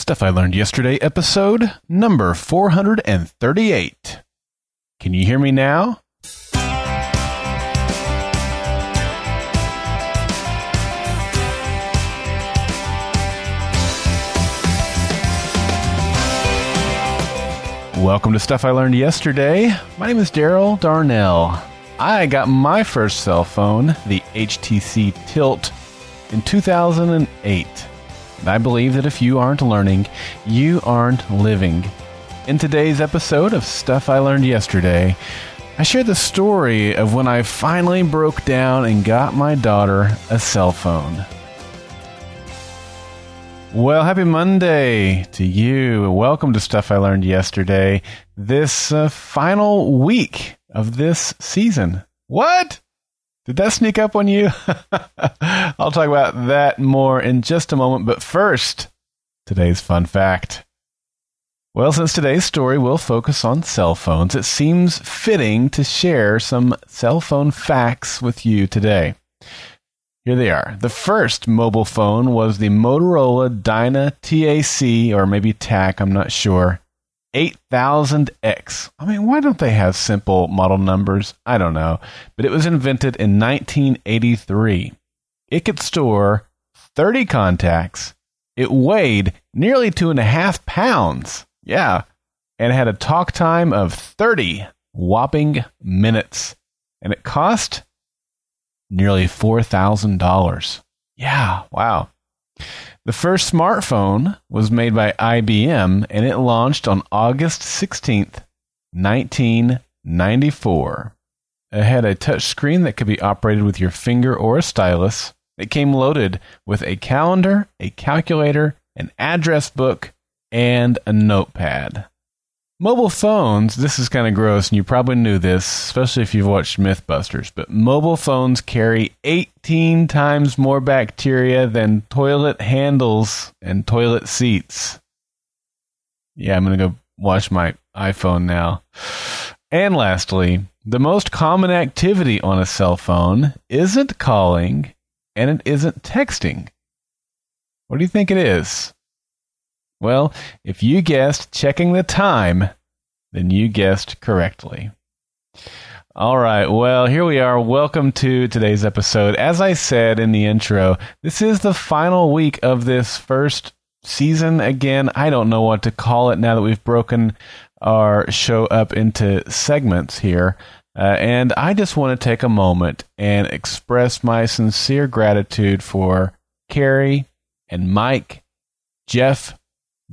Stuff I Learned Yesterday, episode number 438. Can you hear me now? Welcome to Stuff I Learned Yesterday. My name is Daryl Darnell. I got my first cell phone, the HTC Tilt, in 2008. And I believe that if you aren't learning, you aren't living. In today's episode of Stuff I Learned Yesterday, I share the story of when I finally broke down and got my daughter a cell phone. Well, happy Monday to you. Welcome to Stuff I Learned Yesterday, this final week of this season. What? Did that sneak up on you? I'll talk about that more in just a moment, but first, today's fun fact. Well, since today's story will focus on cell phones, it seems fitting to share some cell phone facts with you today. Here they are. The first mobile phone was the Motorola DynaTAC, or maybe TAC, I'm not sure, 8000X. I mean, why don't they have simple model numbers? I don't know. But it was invented in 1983. It could store 30 contacts. It weighed nearly 2.5 pounds. Yeah. And it had a talk time of 30 whopping minutes. And it cost nearly $4,000. Yeah. Wow. The first smartphone was made by IBM, and it launched on August 16th, 1994. It had a touchscreen that could be operated with your finger or a stylus. It came loaded with a calendar, a calculator, an address book, and a notepad. Mobile phones, this is kind of gross, and you probably knew this, especially if you've watched Mythbusters, but mobile phones carry 18 times more bacteria than toilet handles and toilet seats. Yeah, I'm going to go wash my iPhone now. And lastly, the most common activity on a cell phone isn't calling, and it isn't texting. What do you think it is? Well, if you guessed checking the time, then you guessed correctly. All right, well, here we are. Welcome to today's episode. As I said in the intro, this is the final week of this first season. Again, I don't know what to call it now that we've broken our show up into segments here. And I just want to take a moment and express my sincere gratitude for Carrie and Mike, Jeff,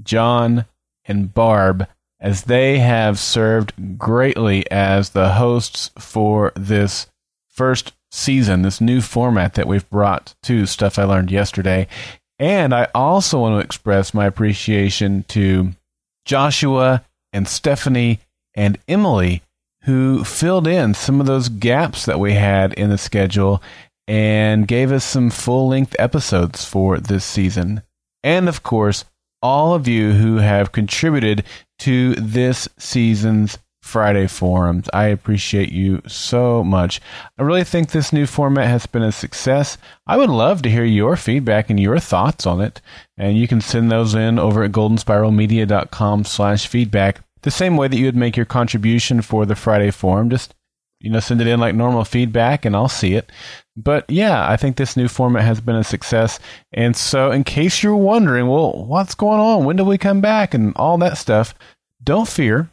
John, and Barb, as they have served greatly as the hosts for this first season, this new format that we've brought to Stuff I Learned Yesterday. And I also want to express my appreciation to Joshua and Stephanie and Emily, who filled in some of those gaps that we had in the schedule and gave us some full-length episodes for this season. And, of course, all of you who have contributed to this season's Friday forums. I appreciate you so much. I really think this new format has been a success. I would love to hear your feedback and your thoughts on it. And you can send those in over at goldenspiralmedia.com/feedback. The same way that you would make your contribution for the Friday forum. Just, send it in like normal feedback and I'll see it. But yeah, I think this new format has been a success. And so in case you're wondering, well, what's going on? When do we come back? And all that stuff. Don't fear.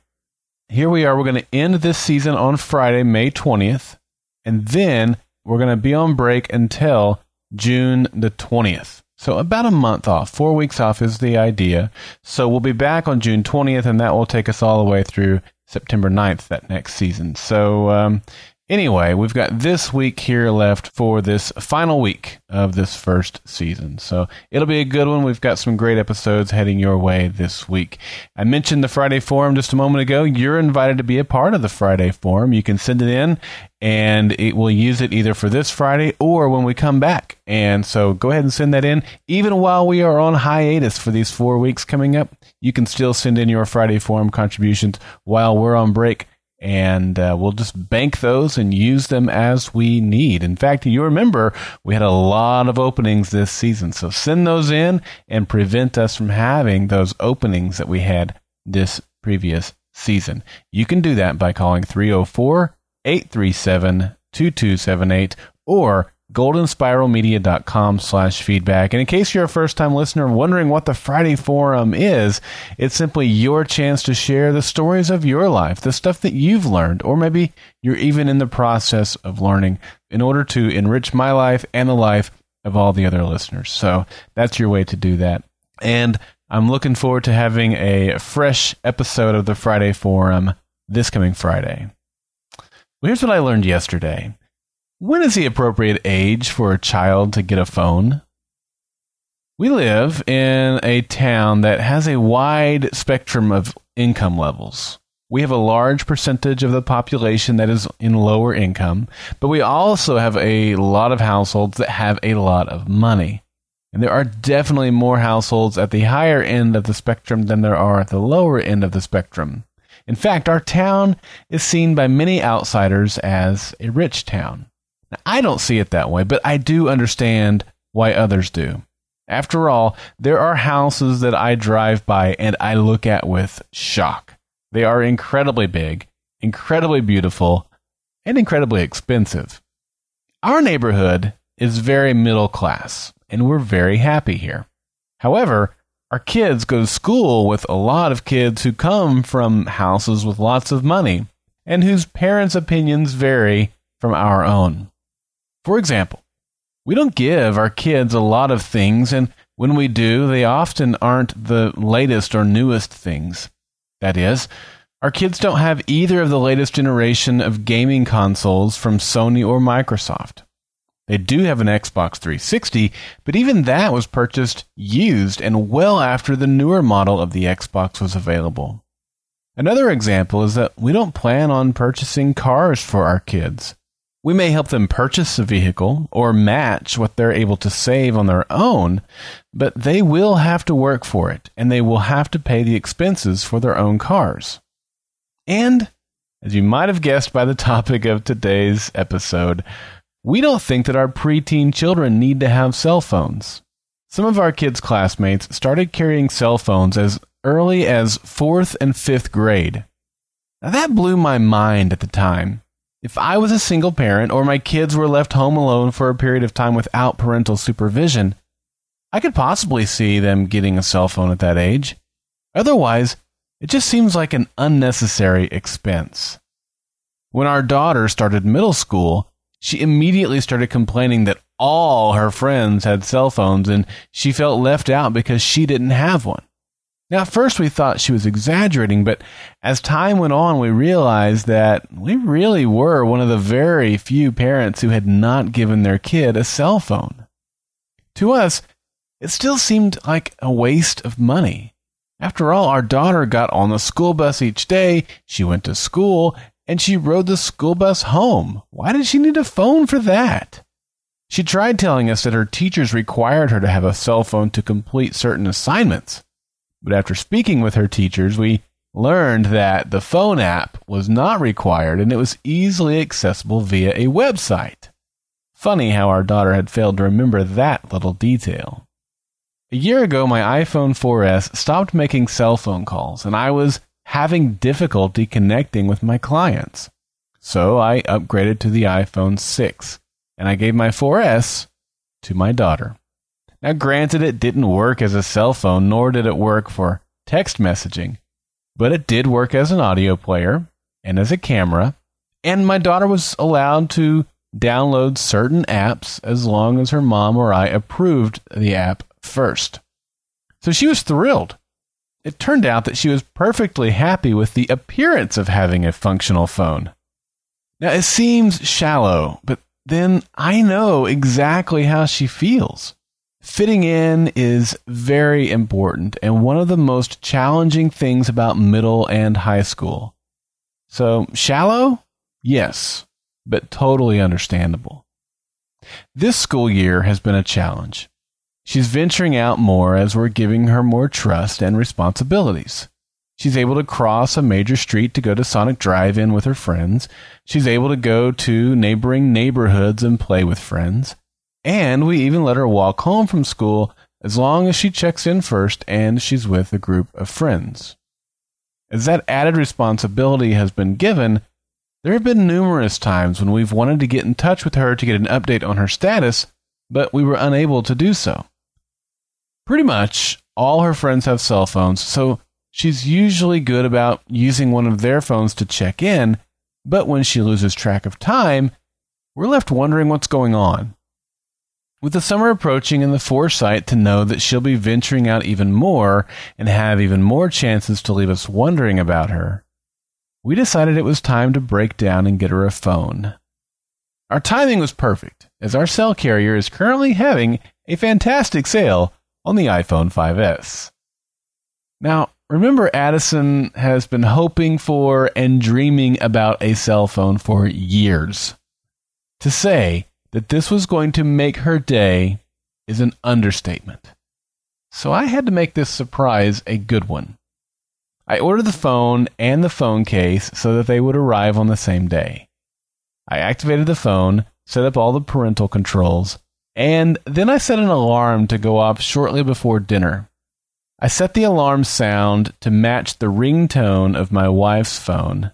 Here we are. We're going to end this season on Friday, May 20th. And then we're going to be on break until June the 20th. So about a month off, 4 weeks off is the idea. So we'll be back on June 20th, and that will take us all the way through September 9th, that next season. So anyway, we've got this week here left for this final week of this first season. So it'll be a good one. We've got some great episodes heading your way this week. I mentioned the Friday Forum just a moment ago. You're invited to be a part of the Friday Forum. You can send it in, and it will use it either for this Friday or when we come back. And so go ahead and send that in. Even while we are on hiatus for these 4 weeks coming up, you can still send in your Friday Forum contributions while we're on break. and we'll just bank those and use them as we need. In fact, you remember we had a lot of openings this season, so send those in and prevent us from having those openings that we had this previous season. You can do that by calling 304-837-2278 or goldenspiralmedia.com/feedback. And in case you're a first-time listener wondering what the Friday Forum is, it's simply your chance to share the stories of your life, the stuff that you've learned, or maybe you're even in the process of learning in order to enrich my life and the life of all the other listeners. So that's your way to do that. And I'm looking forward to having a fresh episode of the Friday Forum this coming Friday. Well, here's what I learned yesterday. When is the appropriate age for a child to get a phone? We live in a town that has a wide spectrum of income levels. We have a large percentage of the population that is in lower income, but we also have a lot of households that have a lot of money. And there are definitely more households at the higher end of the spectrum than there are at the lower end of the spectrum. In fact, our town is seen by many outsiders as a rich town. I don't see it that way, but I do understand why others do. After all, there are houses that I drive by and I look at with shock. They are incredibly big, incredibly beautiful, and incredibly expensive. Our neighborhood is very middle class, and we're very happy here. However, our kids go to school with a lot of kids who come from houses with lots of money and whose parents' opinions vary from our own. For example, we don't give our kids a lot of things, and when we do, they often aren't the latest or newest things. That is, our kids don't have either of the latest generation of gaming consoles from Sony or Microsoft. They do have an Xbox 360, but even that was purchased used and well after the newer model of the Xbox was available. Another example is that we don't plan on purchasing cars for our kids. We may help them purchase a vehicle or match what they're able to save on their own, but they will have to work for it, and they will have to pay the expenses for their own cars. And, as you might have guessed by the topic of today's episode, we don't think that our preteen children need to have cell phones. Some of our kids' classmates started carrying cell phones as early as 4th and 5th grade. Now that blew my mind at the time. If I was a single parent or my kids were left home alone for a period of time without parental supervision, I could possibly see them getting a cell phone at that age. Otherwise, it just seems like an unnecessary expense. When our daughter started middle school, she immediately started complaining that all her friends had cell phones and she felt left out because she didn't have one. Now, at first we thought she was exaggerating, but as time went on, we realized that we really were one of the very few parents who had not given their kid a cell phone. To us, it still seemed like a waste of money. After all, our daughter got on the school bus each day, she went to school, and she rode the school bus home. Why did she need a phone for that? She tried telling us that her teachers required her to have a cell phone to complete certain assignments. But after speaking with her teachers, we learned that the phone app was not required and it was easily accessible via a website. Funny how our daughter had failed to remember that little detail. A year ago, my iPhone 4S stopped making cell phone calls and I was having difficulty connecting with my clients. So I upgraded to the iPhone 6 and I gave my 4S to my daughter. Now, granted, it didn't work as a cell phone, nor did it work for text messaging, but it did work as an audio player and as a camera, and my daughter was allowed to download certain apps as long as her mom or I approved the app first. So she was thrilled. It turned out that she was perfectly happy with the appearance of having a functional phone. Now, it seems shallow, but then I know exactly how she feels. Fitting in is very important and one of the most challenging things about middle and high school. So, shallow? Yes, but totally understandable. This school year has been a challenge. She's venturing out more as we're giving her more trust and responsibilities. She's able to cross a major street to go to Sonic Drive-In with her friends. She's able to go to neighboring neighborhoods and play with friends. And we even let her walk home from school as long as she checks in first and she's with a group of friends. As that added responsibility has been given, there have been numerous times when we've wanted to get in touch with her to get an update on her status, but we were unable to do so. Pretty much all her friends have cell phones, so she's usually good about using one of their phones to check in, but when she loses track of time, we're left wondering what's going on. With the summer approaching and the foresight to know that she'll be venturing out even more and have even more chances to leave us wondering about her, we decided it was time to break down and get her a phone. Our timing was perfect, as our cell carrier is currently having a fantastic sale on the iPhone 5S. Now, remember, Addison has been hoping for and dreaming about a cell phone for years. To say that this was going to make her day is an understatement. So I had to make this surprise a good one. I ordered the phone and the phone case so that they would arrive on the same day. I activated the phone, set up all the parental controls, and then I set an alarm to go off shortly before dinner. I set the alarm sound to match the ringtone of my wife's phone,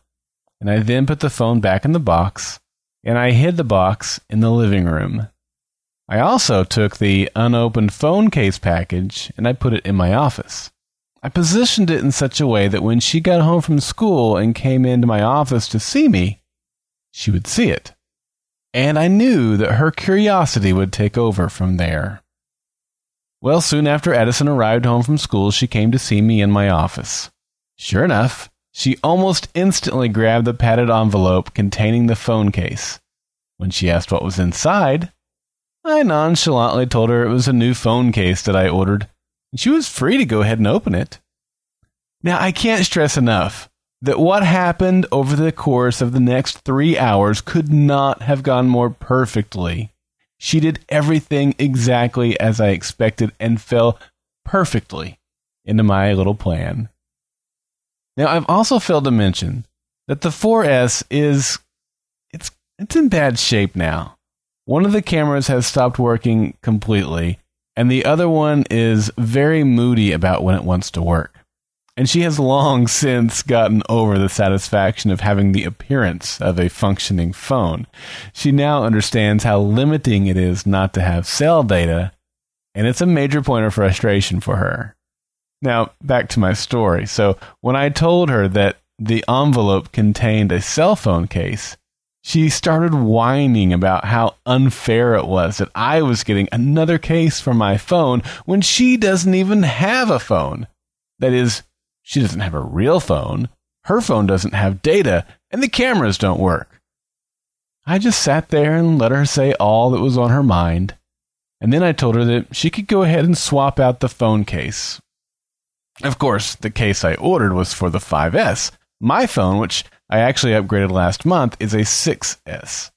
and I then put the phone back in the box, and I hid the box in the living room. I also took the unopened phone case package and I put it in my office. I positioned it in such a way that when she got home from school and came into my office to see me, she would see it. And I knew that her curiosity would take over from there. Well, soon after Addison arrived home from school, she came to see me in my office. Sure enough, she almost instantly grabbed the padded envelope containing the phone case. When she asked what was inside, I nonchalantly told her it was a new phone case that I ordered, and she was free to go ahead and open it. Now, I can't stress enough that what happened over the course of the next 3 hours could not have gone more perfectly. She did everything exactly as I expected and fell perfectly into my little plan. Now, I've also failed to mention that the 4S it's in bad shape now. One of the cameras has stopped working completely, and the other one is very moody about when it wants to work. And she has long since gotten over the satisfaction of having the appearance of a functioning phone. She now understands how limiting it is not to have cell data, and it's a major point of frustration for her. Now, back to my story. So, when I told her that the envelope contained a cell phone case, she started whining about how unfair it was that I was getting another case for my phone when she doesn't even have a phone. That is, she doesn't have a real phone, her phone doesn't have data, and the cameras don't work. I just sat there and let her say all that was on her mind, and then I told her that she could go ahead and swap out the phone case. Of course, the case I ordered was for the 5S. My phone, which I actually upgraded last month, is a 6S.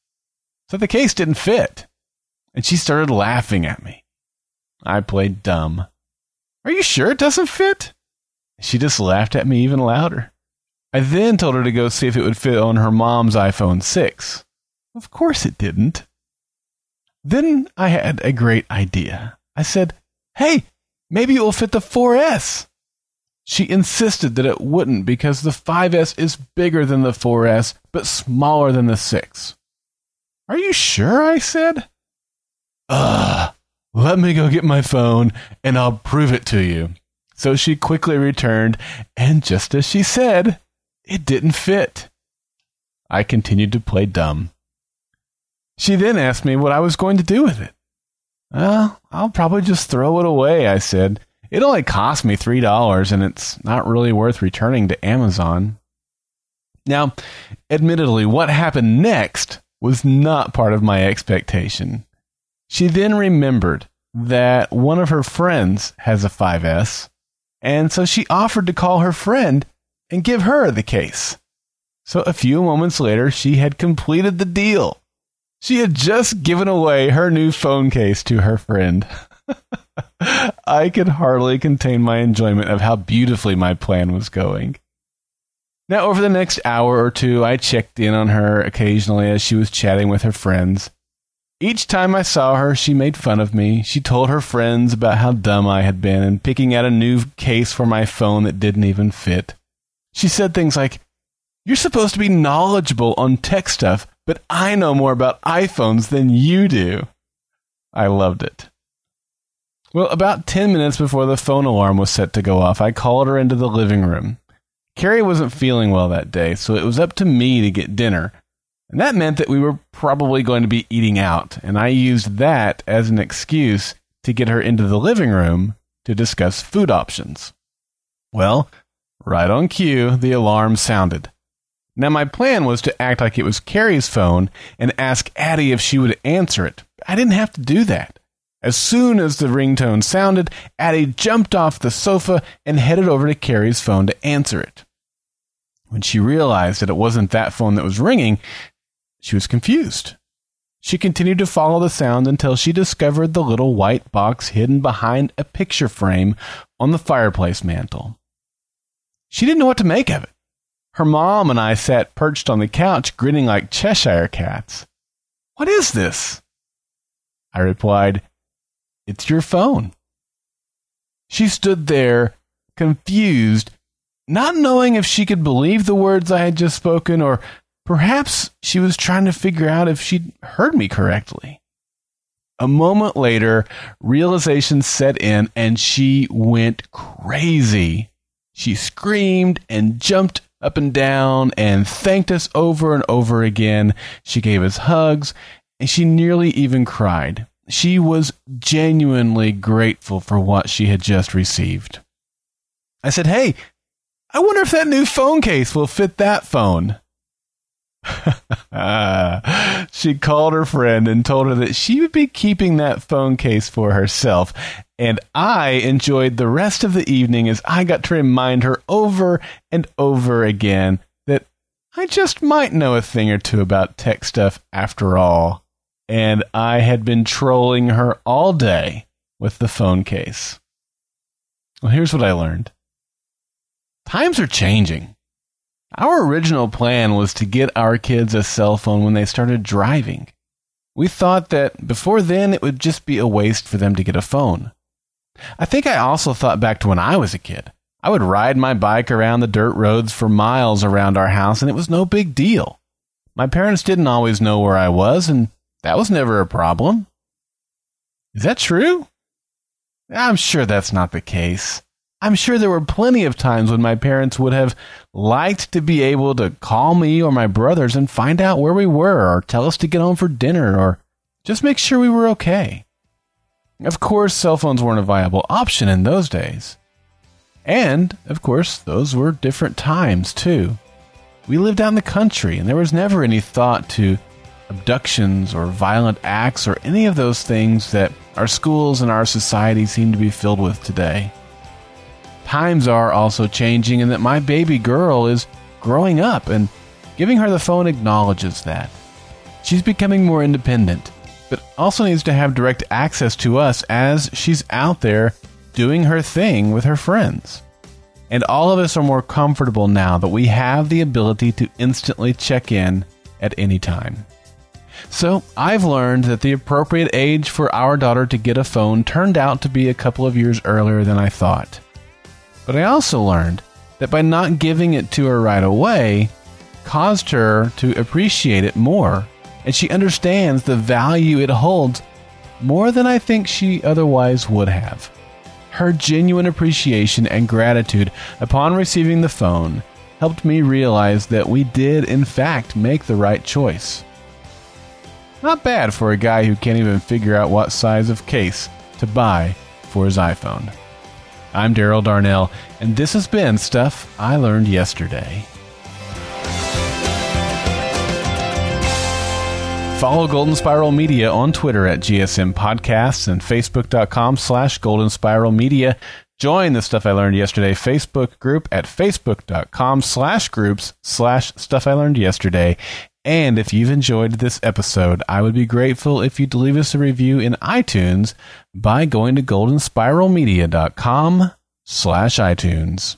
So the case didn't fit. And she started laughing at me. I played dumb. Are you sure it doesn't fit? She just laughed at me even louder. I then told her to go see if it would fit on her mom's iPhone 6. Of course it didn't. Then I had a great idea. I said, hey, maybe it will fit the 4S. She insisted that it wouldn't because the 5S is bigger than the 4S, but smaller than the 6. Are you sure? I said. Let me go get my phone and I'll prove it to you. So she quickly returned, and just as she said, it didn't fit. I continued to play dumb. She then asked me what I was going to do with it. Well, I'll probably just throw it away, I said. It only cost me $3, and it's not really worth returning to Amazon. Now, admittedly, what happened next was not part of my expectation. She then remembered that one of her friends has a 5S, and so she offered to call her friend and give her the case. So a few moments later, she had completed the deal. She had just given away her new phone case to her friend. I could hardly contain my enjoyment of how beautifully my plan was going. Now, over the next hour or two, I checked in on her occasionally as she was chatting with her friends. Each time I saw her, she made fun of me. She told her friends about how dumb I had been and picking out a new case for my phone that didn't even fit. She said things like, "You're supposed to be knowledgeable on tech stuff, but I know more about iPhones than you do." I loved it. Well, about 10 minutes before the phone alarm was set to go off, I called her into the living room. Carrie wasn't feeling well that day, so it was up to me to get dinner. And that meant that we were probably going to be eating out, and I used that as an excuse to get her into the living room to discuss food options. Well, right on cue, the alarm sounded. Now, my plan was to act like it was Carrie's phone and ask Addie if she would answer it. I didn't have to do that. As soon as the ringtone sounded, Addie jumped off the sofa and headed over to Carrie's phone to answer it. When she realized that it wasn't that phone that was ringing, she was confused. She continued to follow the sound until she discovered the little white box hidden behind a picture frame on the fireplace mantel. She didn't know what to make of it. Her mom and I sat perched on the couch, grinning like Cheshire cats. "What is this?" I replied, "It's your phone." She stood there, confused, not knowing if she could believe the words I had just spoken, or perhaps she was trying to figure out if she'd heard me correctly. A moment later, realization set in, and she went crazy. She screamed and jumped up and down and thanked us over and over again. She gave us hugs, and she nearly even cried. She was genuinely grateful for what she had just received. I said, "Hey, I wonder if that new phone case will fit that phone." She called her friend and told her that she would be keeping that phone case for herself, and I enjoyed the rest of the evening as I got to remind her over and over again that I just might know a thing or two about tech stuff after all, and I had been trolling her all day with the phone case. Well, here's what I learned. Times are changing. Our original plan was to get our kids a cell phone when they started driving. We thought that before then it would just be a waste for them to get a phone. I think I also thought back to when I was a kid. I would ride my bike around the dirt roads for miles around our house, and it was no big deal. My parents didn't always know where I was, and that was never a problem. Is that true? I'm sure that's not the case. I'm sure there were plenty of times when my parents would have liked to be able to call me or my brothers and find out where we were, or tell us to get home for dinner, or just make sure we were okay. Of course, cell phones weren't a viable option in those days. And, of course, those were different times, too. We lived out in the country, and there was never any thought to abductions or violent acts or any of those things that our schools and our society seem to be filled with today. Times are also changing, and that my baby girl is growing up, and giving her the phone acknowledges that. She's becoming more independent, but also needs to have direct access to us as she's out there doing her thing with her friends. And all of us are more comfortable now that we have the ability to instantly check in at any time. So I've learned that the appropriate age for our daughter to get a phone turned out to be a couple of years earlier than I thought. But I also learned that by not giving it to her right away caused her to appreciate it more, and she understands the value it holds more than I think she otherwise would have. Her genuine appreciation and gratitude upon receiving the phone helped me realize that we did, in fact, make the right choice. Not bad for a guy who can't even figure out what size of case to buy for his iPhone. I'm Daryl Darnell, and this has been Stuff I Learned Yesterday. Follow Golden Spiral Media on Twitter at GSM Podcasts and Facebook.com/Golden Spiral Media. Join the Stuff I Learned Yesterday Facebook group at Facebook.com/groups/Stuff I Learned Yesterday. And if you've enjoyed this episode, I would be grateful if you'd leave us a review in iTunes by going to goldenspiralmedia.com/iTunes.